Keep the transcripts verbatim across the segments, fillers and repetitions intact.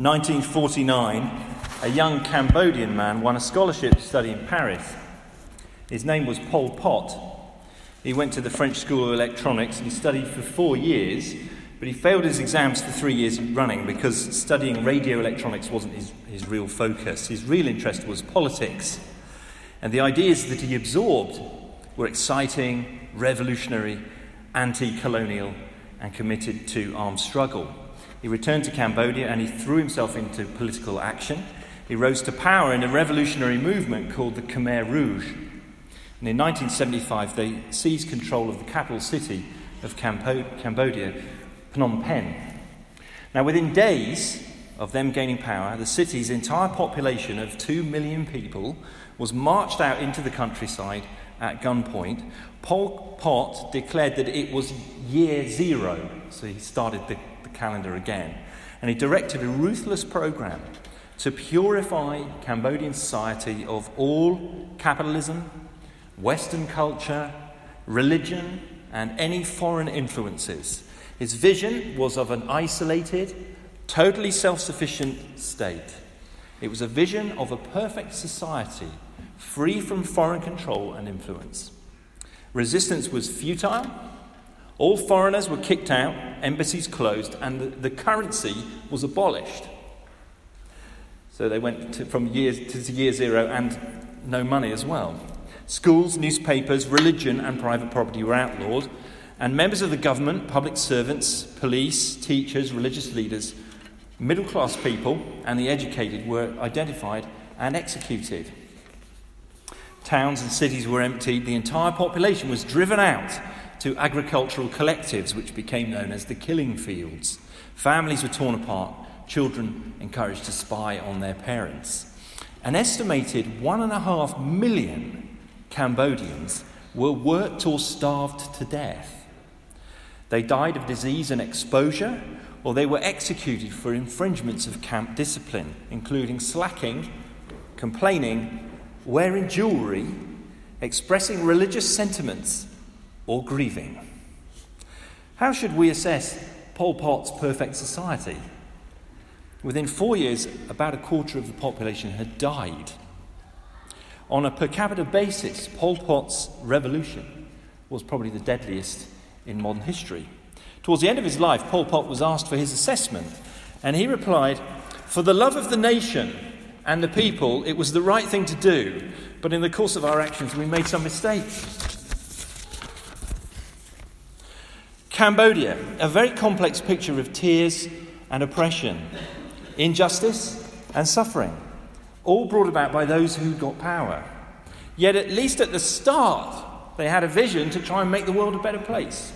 nineteen forty-nine, a young Cambodian man won a scholarship to study in Paris. His name was Pol Pot. He went to the French School of Electronics and he studied for four years, but he failed his exams for three years running because studying radio electronics wasn't his, his real focus. His real interest was politics. And the ideas that he absorbed were exciting, revolutionary, anti-colonial, and committed to armed struggle. He returned to Cambodia and he threw himself into political action. He rose to power in a revolutionary movement called the Khmer Rouge. And in nineteen seventy-five, they seized control of the capital city of Cambodia, Phnom Penh. Now, within days of them gaining power, the city's entire population of two million people was marched out into the countryside at gunpoint. Pol Pot declared that it was year zero, so he started the calendar again, and he directed a ruthless program to purify Cambodian society of all capitalism, Western culture, religion, and any foreign influences. His vision was of an isolated, totally self-sufficient state. It was a vision of a perfect society, free from foreign control and influence. Resistance was futile. All foreigners were kicked out, embassies closed, and the, the currency was abolished. So they went to, from year to year zero and no money as well. Schools, newspapers, religion and private property were outlawed, and members of the government, public servants, police, teachers, religious leaders, middle-class people and the educated were identified and executed. Towns and cities were emptied. The entire population was driven out to agricultural collectives, which became known as the killing fields. Families were torn apart, children encouraged to spy on their parents. An estimated one and a half million Cambodians were worked or starved to death. They died of disease and exposure, or they were executed for infringements of camp discipline, including slacking, complaining, wearing jewellery, expressing religious sentiments, or grieving. How should we assess Pol Pot's perfect society? Within four years, about a quarter of the population had died. On a per capita basis, Pol Pot's revolution was probably the deadliest in modern history. Towards the end of his life, Pol Pot was asked for his assessment, and he replied, "For the love of the nation and the people, it was the right thing to do, but in the course of our actions, we made some mistakes." Cambodia, a very complex picture of tears and oppression, injustice and suffering, all brought about by those who got power. Yet at least at the start, they had a vision to try and make the world a better place.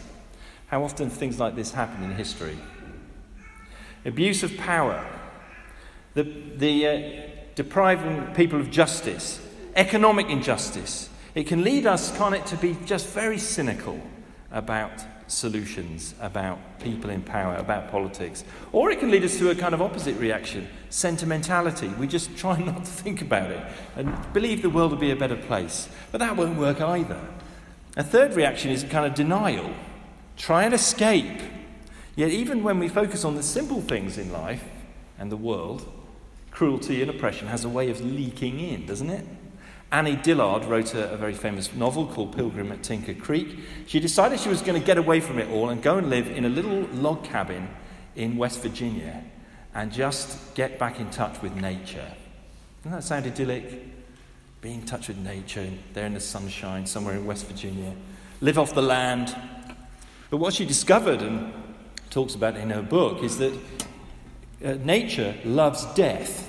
How often things like this happen in history. Abuse of power, the, the uh, depriving people of justice, economic injustice. It can lead us, can't it, to be just very cynical about solutions, about people in power, about politics. Or it can lead us to a kind of opposite reaction, sentimentality. We just try not to think about it and believe the world will be a better place. But that won't work either. A third reaction is a kind of denial. Try and escape. Yet even when we focus on the simple things in life and the world, cruelty and oppression has a way of leaking in, doesn't it? Annie Dillard wrote a, a very famous novel called Pilgrim at Tinker Creek. She decided she was going to get away from it all and go and live in a little log cabin in West Virginia and just get back in touch with nature. Doesn't that sound idyllic? Be in touch with nature, there in the sunshine, somewhere in West Virginia. Live off the land. But what she discovered and talks about in her book is that uh, nature loves death.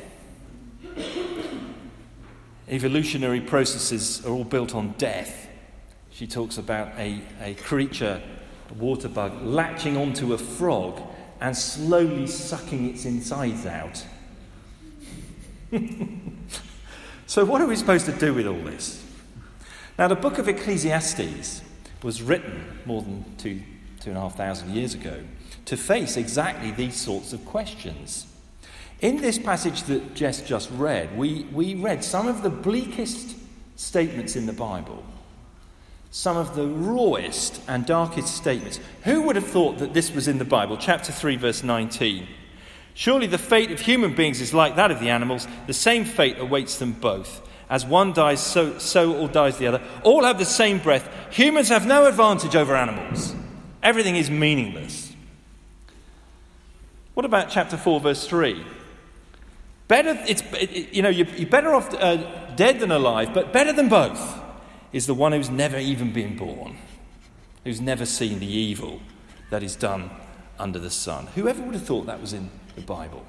Evolutionary processes are all built on death. She talks about a, a creature, a water bug, latching onto a frog and slowly sucking its insides out. So what are we supposed to do with all this? Now, the book of Ecclesiastes was written more than two, two and a half thousand years ago to face exactly these sorts of questions. In this passage that Jess just read, we, we read some of the bleakest statements in the Bible, some of the rawest and darkest statements. Who would have thought that this was in the Bible? Chapter three, verse nineteen. Surely the fate of human beings is like that of the animals. The same fate awaits them both. As one dies, so, so all dies the other. All have the same breath. Humans have no advantage over animals. Everything is meaningless. What about chapter four, verse three? Better, it's, you know, you're better off uh, dead than alive, but better than both is the one who's never even been born, who's never seen the evil that is done under the sun. Whoever would have thought that was in the Bible?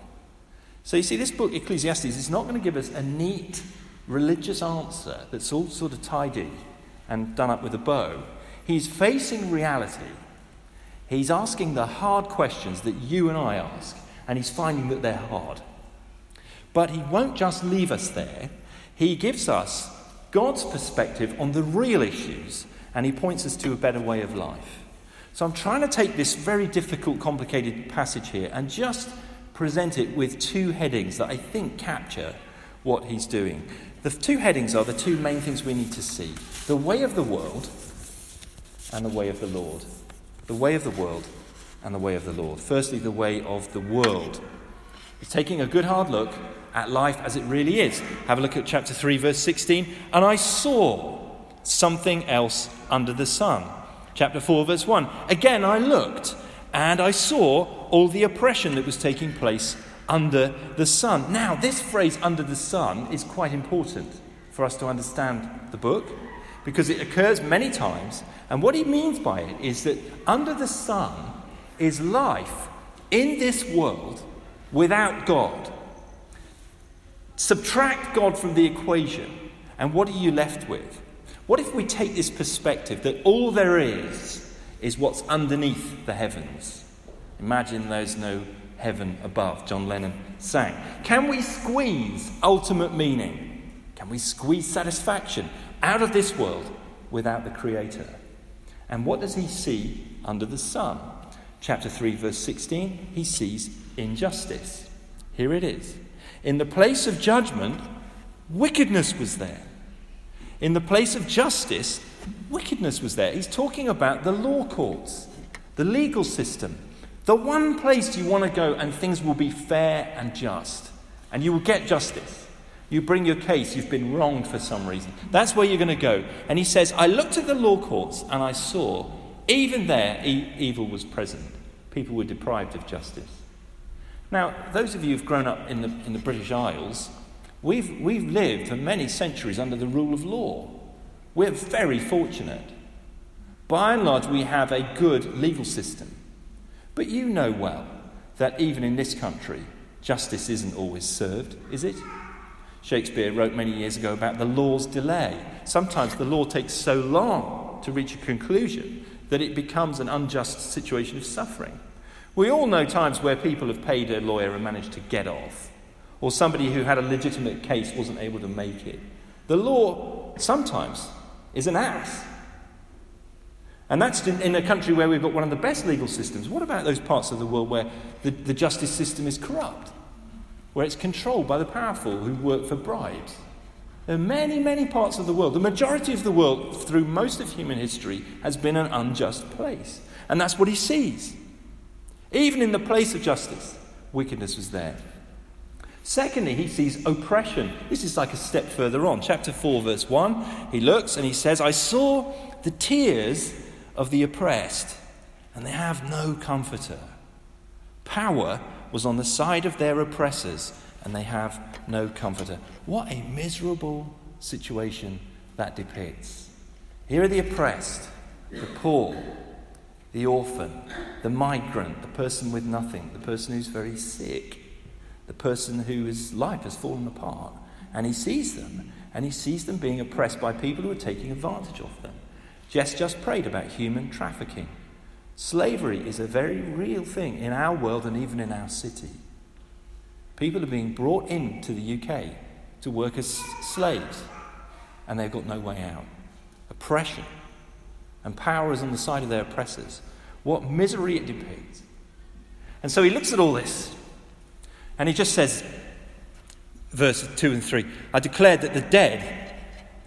So you see, this book, Ecclesiastes, is not going to give us a neat religious answer that's all sort of tidy and done up with a bow. He's facing reality. He's asking the hard questions that you and I ask, and he's finding that they're hard. But he won't just leave us there. He gives us God's perspective on the real issues, and he points us to a better way of life. So I'm trying to take this very difficult, complicated passage here and just present it with two headings that I think capture what he's doing. The two headings are the two main things we need to see: the way of the world and the way of the Lord. The way of the world and the way of the Lord. Firstly, the way of the world. It's taking a good hard look at life as it really is. Have a look at chapter three, verse sixteen. And I saw something else under the sun. Chapter four, verse one. Again I looked, and I saw all the oppression that was taking place under the sun. Now, this phrase, under the sun, is quite important for us to understand the book, because it occurs many times. And what he means by it is that under the sun is life in this world without God. Subtract God from the equation, and what are you left with? What if we take this perspective that all there is is what's underneath the heavens? Imagine there's no heaven above, John Lennon sang. Can we squeeze ultimate meaning? Can we squeeze satisfaction out of this world without the Creator? And what does he see under the sun? Chapter three, verse sixteen, he sees injustice. Here it is. In the place of judgment, wickedness was there. In the place of justice, wickedness was there. He's talking about the law courts, the legal system. The one place you want to go and things will be fair and just. And you will get justice. You bring your case, you've been wronged for some reason. That's where you're going to go. And he says, I looked at the law courts and I saw, even there, e- evil was present. People were deprived of justice. Now, those of you who've grown up in the in the British Isles, We've we've lived for many centuries under the rule of law. We're very fortunate. By and large, we have a good legal system. But you know well that even in this country, justice isn't always served, is it? Shakespeare wrote many years ago about the law's delay. Sometimes the law takes so long to reach a conclusion that it becomes an unjust situation of suffering. We all know times where people have paid a lawyer and managed to get off, or somebody who had a legitimate case wasn't able to make it. The law sometimes is an ass. And that's in a country where we've got one of the best legal systems. What about those parts of the world where the, the justice system is corrupt, where it's controlled by the powerful who work for bribes? There are many, many parts of the world. The majority of the world, through most of human history, has been an unjust place. And that's what he sees. Even in the place of justice, wickedness was there. Secondly, he sees oppression. This is like a step further on. Chapter four, verse one, he looks and he says, I saw the tears of the oppressed, and they have no comforter. Power was on the side of their oppressors, and they have no comforter. What a miserable situation that depicts. Here are the oppressed, the poor, the orphan, the migrant, the person with nothing, the person who's very sick, the person whose life has fallen apart. And he sees them, and he sees them being oppressed by people who are taking advantage of them. Jess just prayed about human trafficking. Slavery is a very real thing in our world and even in our city. People are being brought into the U K to work as slaves, and they've got no way out. Oppression and power is on the side of their oppressors. What misery it depicts. And so he looks at all this, and he just says, verse two and three, I declared that the dead,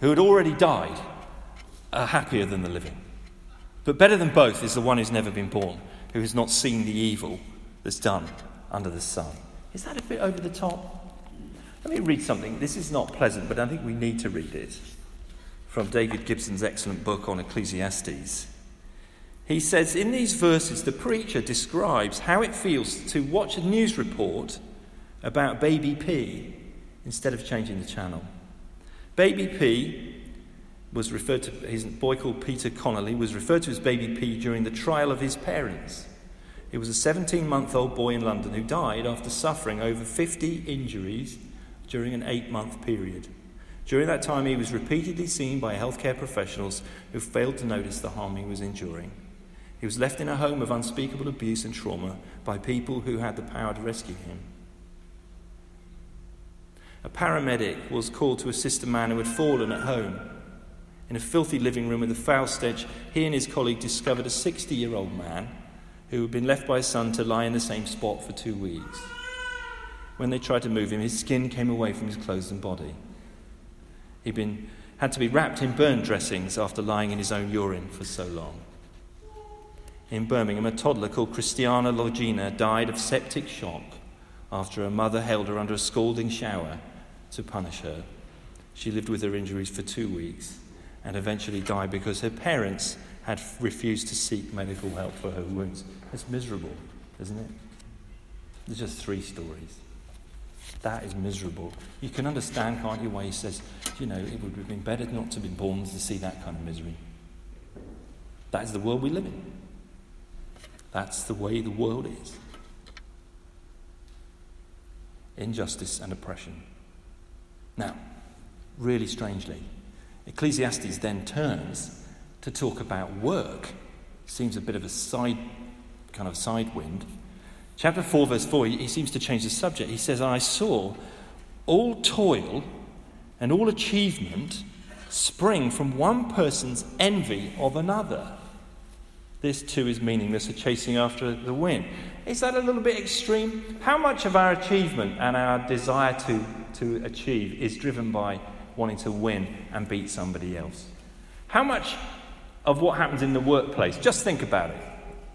who had already died, are happier than the living. But better than both is the one who's never been born, who has not seen the evil that's done under the sun. Is that a bit over the top? Let me read something. This is not pleasant, but I think we need to read it. From David Gibson's excellent book on Ecclesiastes. He says, in these verses, the preacher describes how it feels to watch a news report about Baby P instead of changing the channel. Baby P was referred to, his boy called Peter Connolly, was referred to as Baby P during the trial of his parents. He was a seventeen-month-old boy in London who died after suffering over fifty injuries during an eight-month period. During that time, he was repeatedly seen by healthcare professionals who failed to notice the harm he was enduring. He was left in a home of unspeakable abuse and trauma by people who had the power to rescue him. A paramedic was called to assist a man who had fallen at home. In a filthy living room with a foul stench, he and his colleague discovered a sixty-year-old man who had been left by his son to lie in the same spot for two weeks. When they tried to move him, his skin came away from his clothes and body. He'd been, had to be wrapped in burn dressings after lying in his own urine for so long. In Birmingham, a toddler called Christiana Logina died of septic shock after her mother held her under a scalding shower to punish her. She lived with her injuries for two weeks and eventually died because her parents had refused to seek medical help for her wounds. It's miserable, isn't it? There's just three stories. That is miserable. You can understand, can't you, why he says, you know, it would have been better not to have been born than to see that kind of misery. That is the world we live in. That's the way the world is. Injustice and oppression. Now, really strangely, Ecclesiastes then turns to talk about work. Seems a bit of a side, kind of sidewind. Chapter four, verse four, he seems to change the subject. He says, I saw all toil and all achievement spring from one person's envy of another. This too is meaningless, a chasing after the wind. Is that a little bit extreme? How much of our achievement and our desire to, to achieve is driven by wanting to win and beat somebody else? How much of what happens in the workplace, just think about it,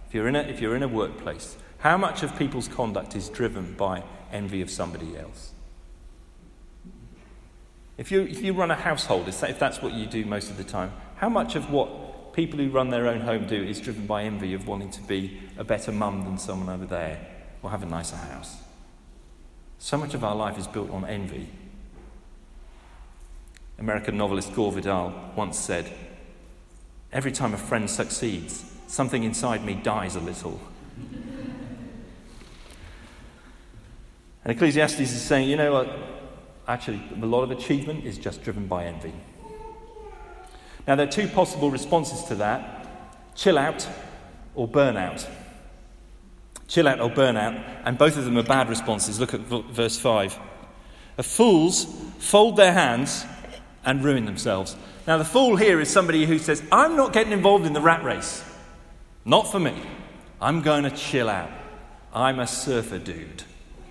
if you're in a, if you're in a workplace, how much of people's conduct is driven by envy of somebody else? If you if you run a household, if that's what you do most of the time, how much of what people who run their own home do is driven by envy of wanting to be a better mum than someone over there or have a nicer house? So much of our life is built on envy. American novelist Gore Vidal once said, every time a friend succeeds, something inside me dies a little. And Ecclesiastes is saying, you know what, actually a lot of achievement is just driven by envy. Now there are two possible responses to that, chill out or burn out. Chill out or burn out, and both of them are bad responses. Look at verse five. The fools fold their hands and ruin themselves. Now the fool here is somebody who says, I'm not getting involved in the rat race. Not for me. I'm going to chill out. I'm a surfer dude.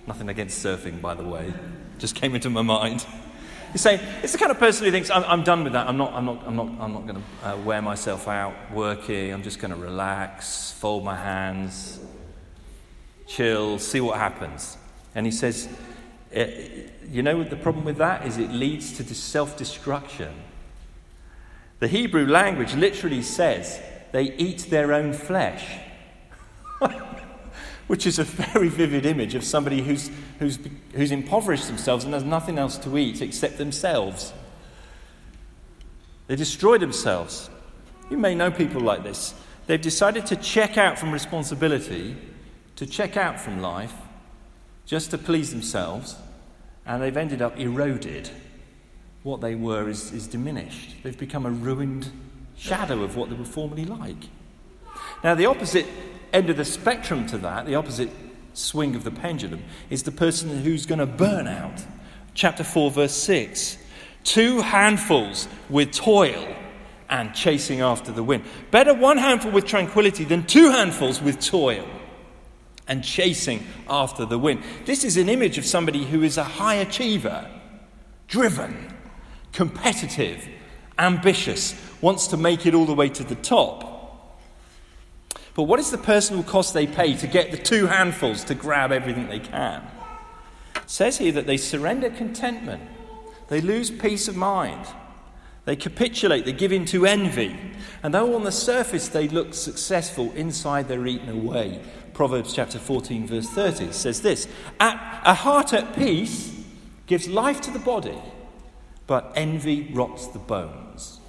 Nothing against surfing, by the way. Just came into my mind. He's saying, it's the kind of person who thinks, I'm, I'm done with that. I'm not I'm not, I'm not, I'm not going to uh, wear myself out working. I'm just going to relax, fold my hands, chill, see what happens. And he says, It, you know, the problem with that is it leads to self-destruction. The Hebrew language literally says they eat their own flesh, which is a very vivid image of somebody who's, who's, who's impoverished themselves and has nothing else to eat except themselves. They destroy themselves. You may know people like this. They've decided to check out from responsibility, to check out from life, just to please themselves, and they've ended up eroded. What they were is, is diminished. They've become a ruined shadow of what they were formerly like. Now, the opposite end of the spectrum to that, the opposite swing of the pendulum, is the person who's going to burn out. Chapter four, verse six. Two handfuls with toil and chasing after the wind. Better one handful with tranquility than two handfuls with toil and chasing after the wind. This is an image of somebody who is a high achiever, driven, competitive, ambitious, wants to make it all the way to the top. But what is the personal cost they pay to get the two handfuls to grab everything they can? says here that they surrender contentment. They lose peace of mind. They capitulate. They give in to envy. And though on the surface they look successful, inside they're eaten away. Proverbs chapter fourteen verse thirty says this: at, a heart at peace gives life to the body, but envy rots the bones.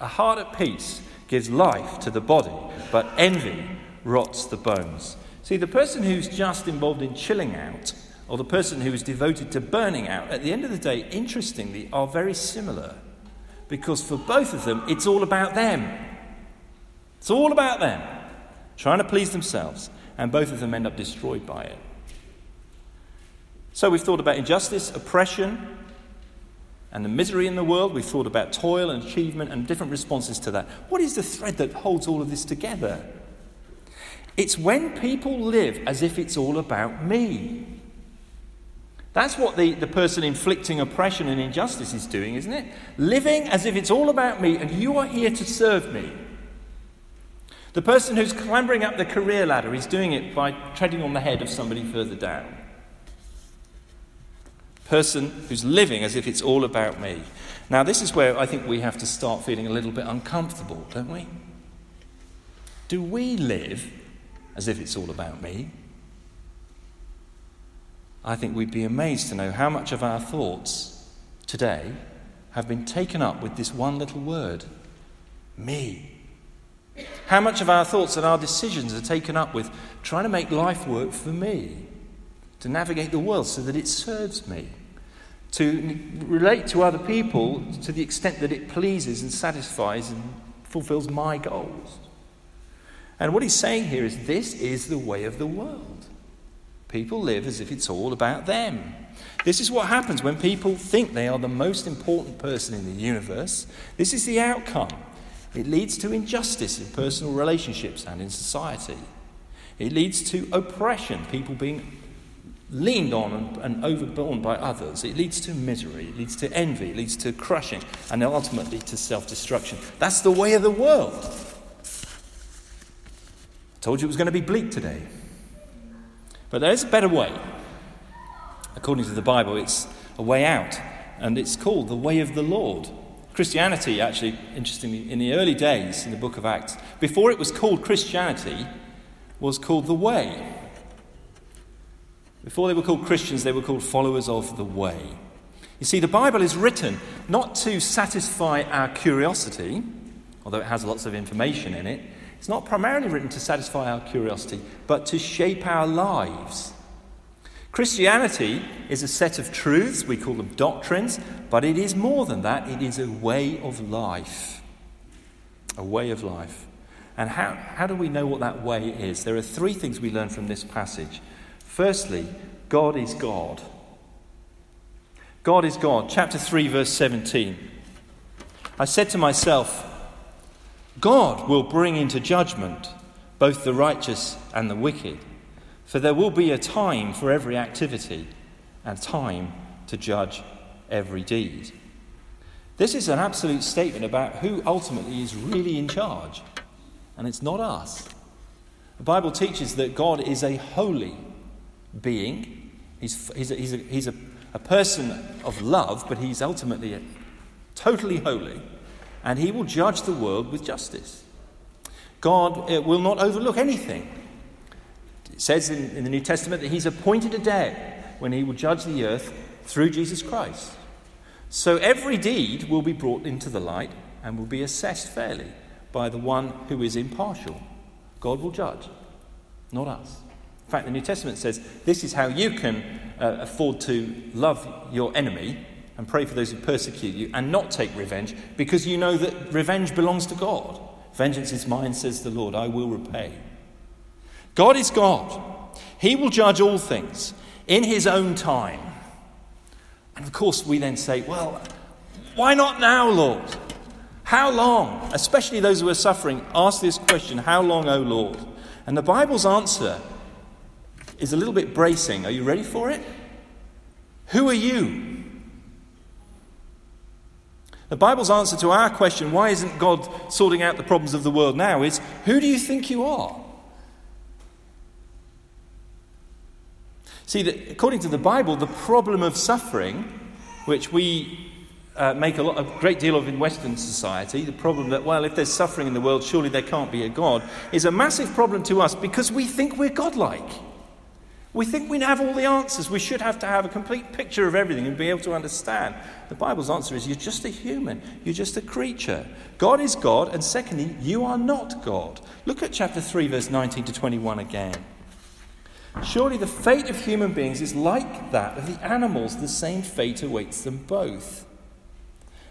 A heart at peace gives life to the body, but envy rots the bones. See, the person who's just involved in chilling out, or the person who is devoted to burning out, at the end of the day, interestingly, are very similar. Because for both of them, it's all about them. It's all about them. Trying to please themselves. And both of them end up destroyed by it. So we've thought about injustice, oppression, and the misery in the world. We've thought about toil and achievement and different responses to that. What is the thread that holds all of this together? It's when people live as if it's all about me. That's what the, the person inflicting oppression and injustice is doing, isn't it? Living as if it's all about me and you are here to serve me. The person who's clambering up the career ladder is doing it by treading on the head of somebody further down. Person who's living as if it's all about me. Now, this is where I think we have to start feeling a little bit uncomfortable, don't we? Do we live as if it's all about me? I think we'd be amazed to know how much of our thoughts today have been taken up with this one little word, me. How much of our thoughts and our decisions are taken up with trying to make life work for me, to navigate the world so that it serves me, to relate to other people to the extent that it pleases and satisfies and fulfills my goals. And what he's saying here is this is the way of the world. People live as if it's all about them. This is what happens when people think they are the most important person in the universe. This is the outcome. It leads to injustice in personal relationships and in society. It leads to oppression, people being leaned on and, and overborne by others. It leads to misery. It leads to envy. It leads to crushing and ultimately to self-destruction. That's the way of the world. Told you it was going to be bleak today. But there is a better way. According to the Bible, it's a way out. And it's called the way of the Lord. Christianity, actually, interestingly, in the early days, in the book of Acts, before it was called Christianity, was called the Way. Before they were called Christians, they were called followers of the Way. You see, the Bible is written not to satisfy our curiosity, although it has lots of information in it. It's not primarily written to satisfy our curiosity, but to shape our lives. Christianity is a set of truths, we call them doctrines, but it is more than that. It is a way of life. A way of life. And how, how do we know what that way is? There are three things we learn from this passage. Firstly, God is God. God is God. Chapter three, verse seventeen. I said to myself, God will bring into judgment both the righteous and the wicked, for there will be a time for every activity and time to judge every deed. This is an absolute statement about who ultimately is really in charge, and it's not us. The Bible teaches that God is a holy being. He's, he's, a, he's, a, he's a, a person of love, but he's ultimately a, totally holy. And he will judge the world with justice. God will not overlook anything. It says in, in the New Testament that he's appointed a day when he will judge the earth through Jesus Christ. So every deed will be brought into the light and will be assessed fairly by the one who is impartial. God will judge, not us. In fact, the New Testament says this is how you can uh, afford to love your enemy and pray for those who persecute you, and not take revenge, because you know that revenge belongs to God. Vengeance is mine, says the Lord, I will repay. God is God. He will judge all things in his own time. And of course we then say, well, why not now, Lord? How long? Especially those who are suffering ask this question, how long, O Lord? And the Bible's answer is a little bit bracing. Are you ready for it? Who are you? The Bible's answer to our question, why isn't God sorting out the problems of the world now, is, who do you think you are? See, that according to the Bible, the problem of suffering, which we uh, make a, lot, a great deal of in Western society, the problem that, well, if there's suffering in the world, surely there can't be a God, is a massive problem to us because we think we're godlike. We think we have all the answers. We should have to have a complete picture of everything and be able to understand. The Bible's answer is, you're just a human. You're just a creature. God is God, and secondly, you are not God. Look at chapter three, verse nineteen to twenty-one again. Surely the fate of human beings is like that of the animals. The same fate awaits them both.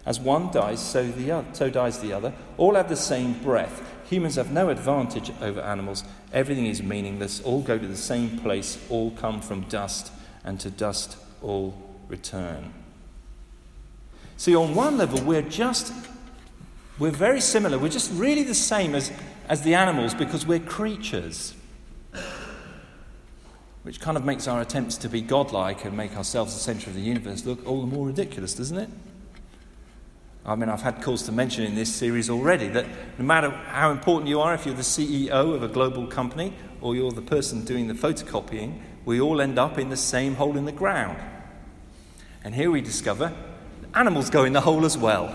As one dies, so the other, so dies the other. All have the same breath. Humans have no advantage over animals. Everything is meaningless. All go to the same place. All come from dust, and to dust all return. See, on one level, we're just, we're very similar. We're just really the same as, as the animals because we're creatures, which kind of makes our attempts to be godlike and make ourselves the centre of the universe look all the more ridiculous, doesn't it? I mean, I've had calls to mention in this series already that no matter how important you are, if you're the C E O of a global company or you're the person doing the photocopying, we all end up in the same hole in the ground. And here we discover animals go in the hole as well.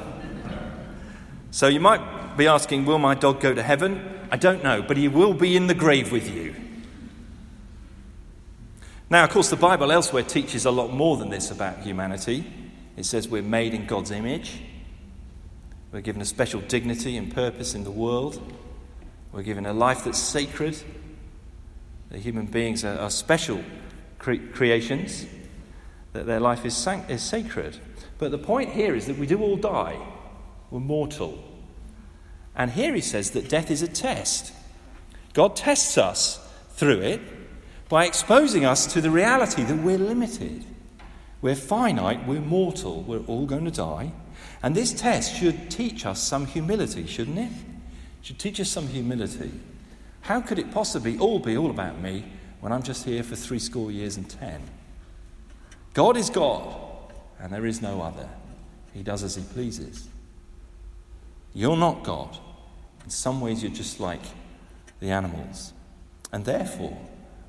So you might be asking, will my dog go to heaven? I don't know, but he will be in the grave with you. Now, of course, the Bible elsewhere teaches a lot more than this about humanity. It says we're made in God's image. We're given a special dignity and purpose in the world. We're given a life that's sacred. The human beings are, are special cre- creations, that their life is, san- is sacred. But the point here is that we do all die. We're mortal. And here he says that death is a test. God tests us through it by exposing us to the reality that we're limited. We're finite, we're mortal, we're all going to die. And this test should teach us some humility, shouldn't it? It should teach us some humility. How could it possibly all be all about me when I'm just here for three score years and ten? God is God, and there is no other. He does as he pleases. You're not God. In some ways, you're just like the animals. And therefore,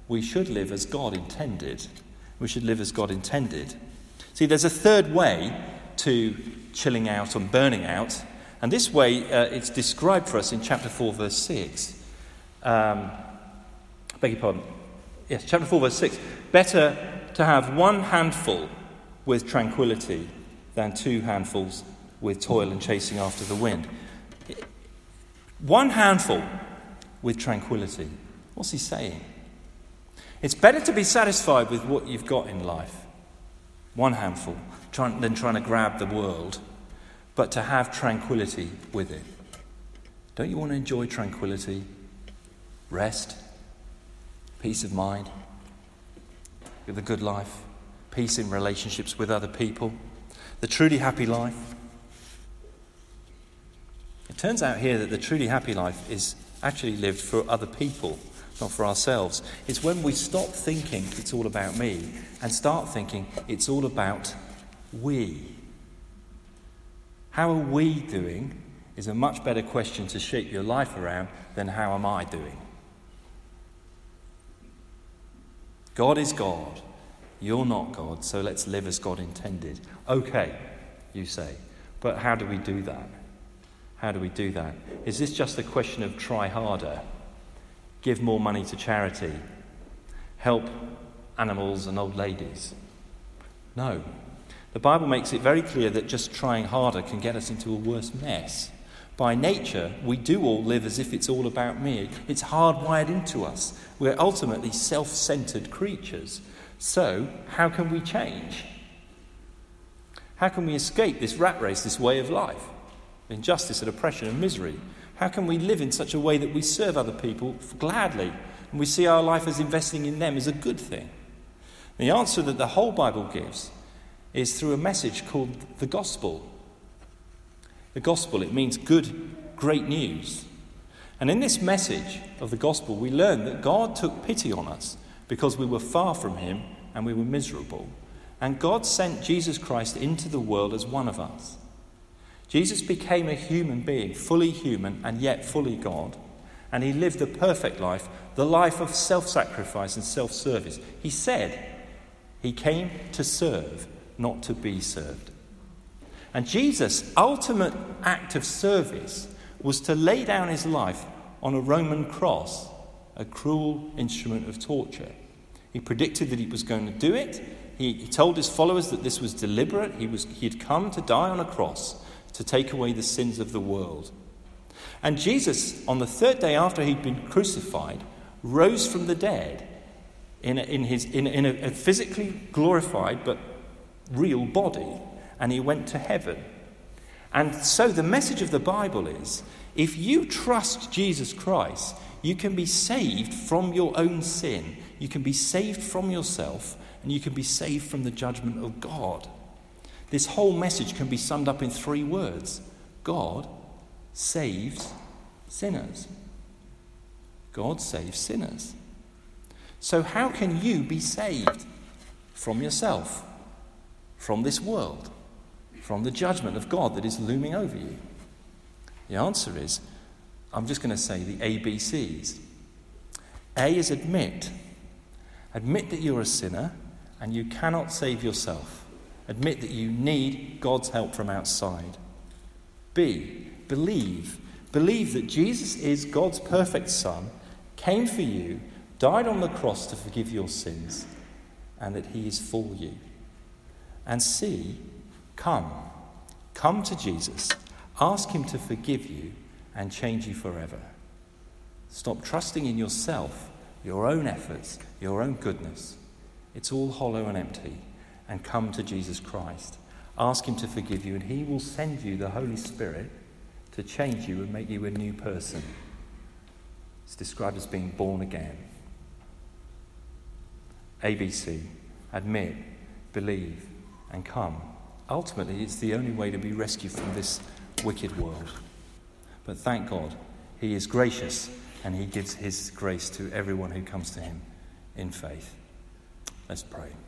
we should live as God intended. We should live as God intended. See, there's a third way to chilling out and burning out. And this way, uh, it's described for us in chapter four, verse six. Um, beg your pardon. Yes, chapter four, verse six. Better to have one handful with tranquility than two handfuls with toil and chasing after the wind. One handful with tranquility. What's he saying? It's better to be satisfied with what you've got in life. One handful, trying, than trying to grab the world, but to have tranquility with it. Don't you want to enjoy tranquility, rest, peace of mind, the good life, peace in relationships with other people, the truly happy life? It turns out here that the truly happy life is actually lived for other people, not for ourselves. It's when we stop thinking it's all about me and start thinking it's all about we. How are we doing is a much better question to shape your life around than how am I doing. God is God. You're not God, so let's live as God intended. Okay, you say, but how do we do that? How do we do that? Is this just a question of try harder? Give more money to charity, help animals and old ladies? No. The Bible makes it very clear that just trying harder can get us into a worse mess. By nature, we do all live as if it's all about me. It's hardwired into us. We're ultimately self-centered creatures. So, how can we change? How can we escape this rat race, this way of life? Injustice and oppression and misery. How can we live in such a way that we serve other people gladly and we see our life as investing in them as a good thing? The answer that the whole Bible gives is through a message called the gospel. The gospel, it means good, great news. And in this message of the gospel, we learn that God took pity on us because we were far from him and we were miserable. And God sent Jesus Christ into the world as one of us. Jesus became a human being, fully human and yet fully God. And he lived a perfect life, the life of self-sacrifice and self-service. He said, He came to serve, not to be served. And Jesus' ultimate act of service was to lay down his life on a Roman cross, a cruel instrument of torture. He predicted that he was going to do it. He, he told his followers that this was deliberate. He was, he had come to die on a cross to take away the sins of the world. And Jesus, on the third day after he'd been crucified, rose from the dead in a, in his, in, in a, a physically glorified but real body, and he went to heaven. And so the message of the Bible is, if you trust Jesus Christ, you can be saved from your own sin. You can be saved from yourself, and you can be saved from the judgment of God. This whole message can be summed up in three words. God saves sinners. God saves sinners. So how can you be saved from yourself, from this world, from the judgment of God that is looming over you? The answer is, I'm just going to say the A B Cs. A is admit. Admit that you're a sinner and you cannot save yourself. Admit that you need God's help from outside. B, believe. Believe that Jesus is God's perfect Son, came for you, died on the cross to forgive your sins, and that he is for you. And C, come. Come to Jesus. Ask him to forgive you and change you forever. Stop trusting in yourself, your own efforts, your own goodness. It's all hollow and empty. And come to Jesus Christ. Ask him to forgive you, and he will send you the Holy Spirit to change you and make you a new person. It's described as being born again. A B C. Admit, believe, and come. Ultimately, it's the only way to be rescued from this wicked world. But thank God, he is gracious, and he gives his grace to everyone who comes to him in faith. Let's pray.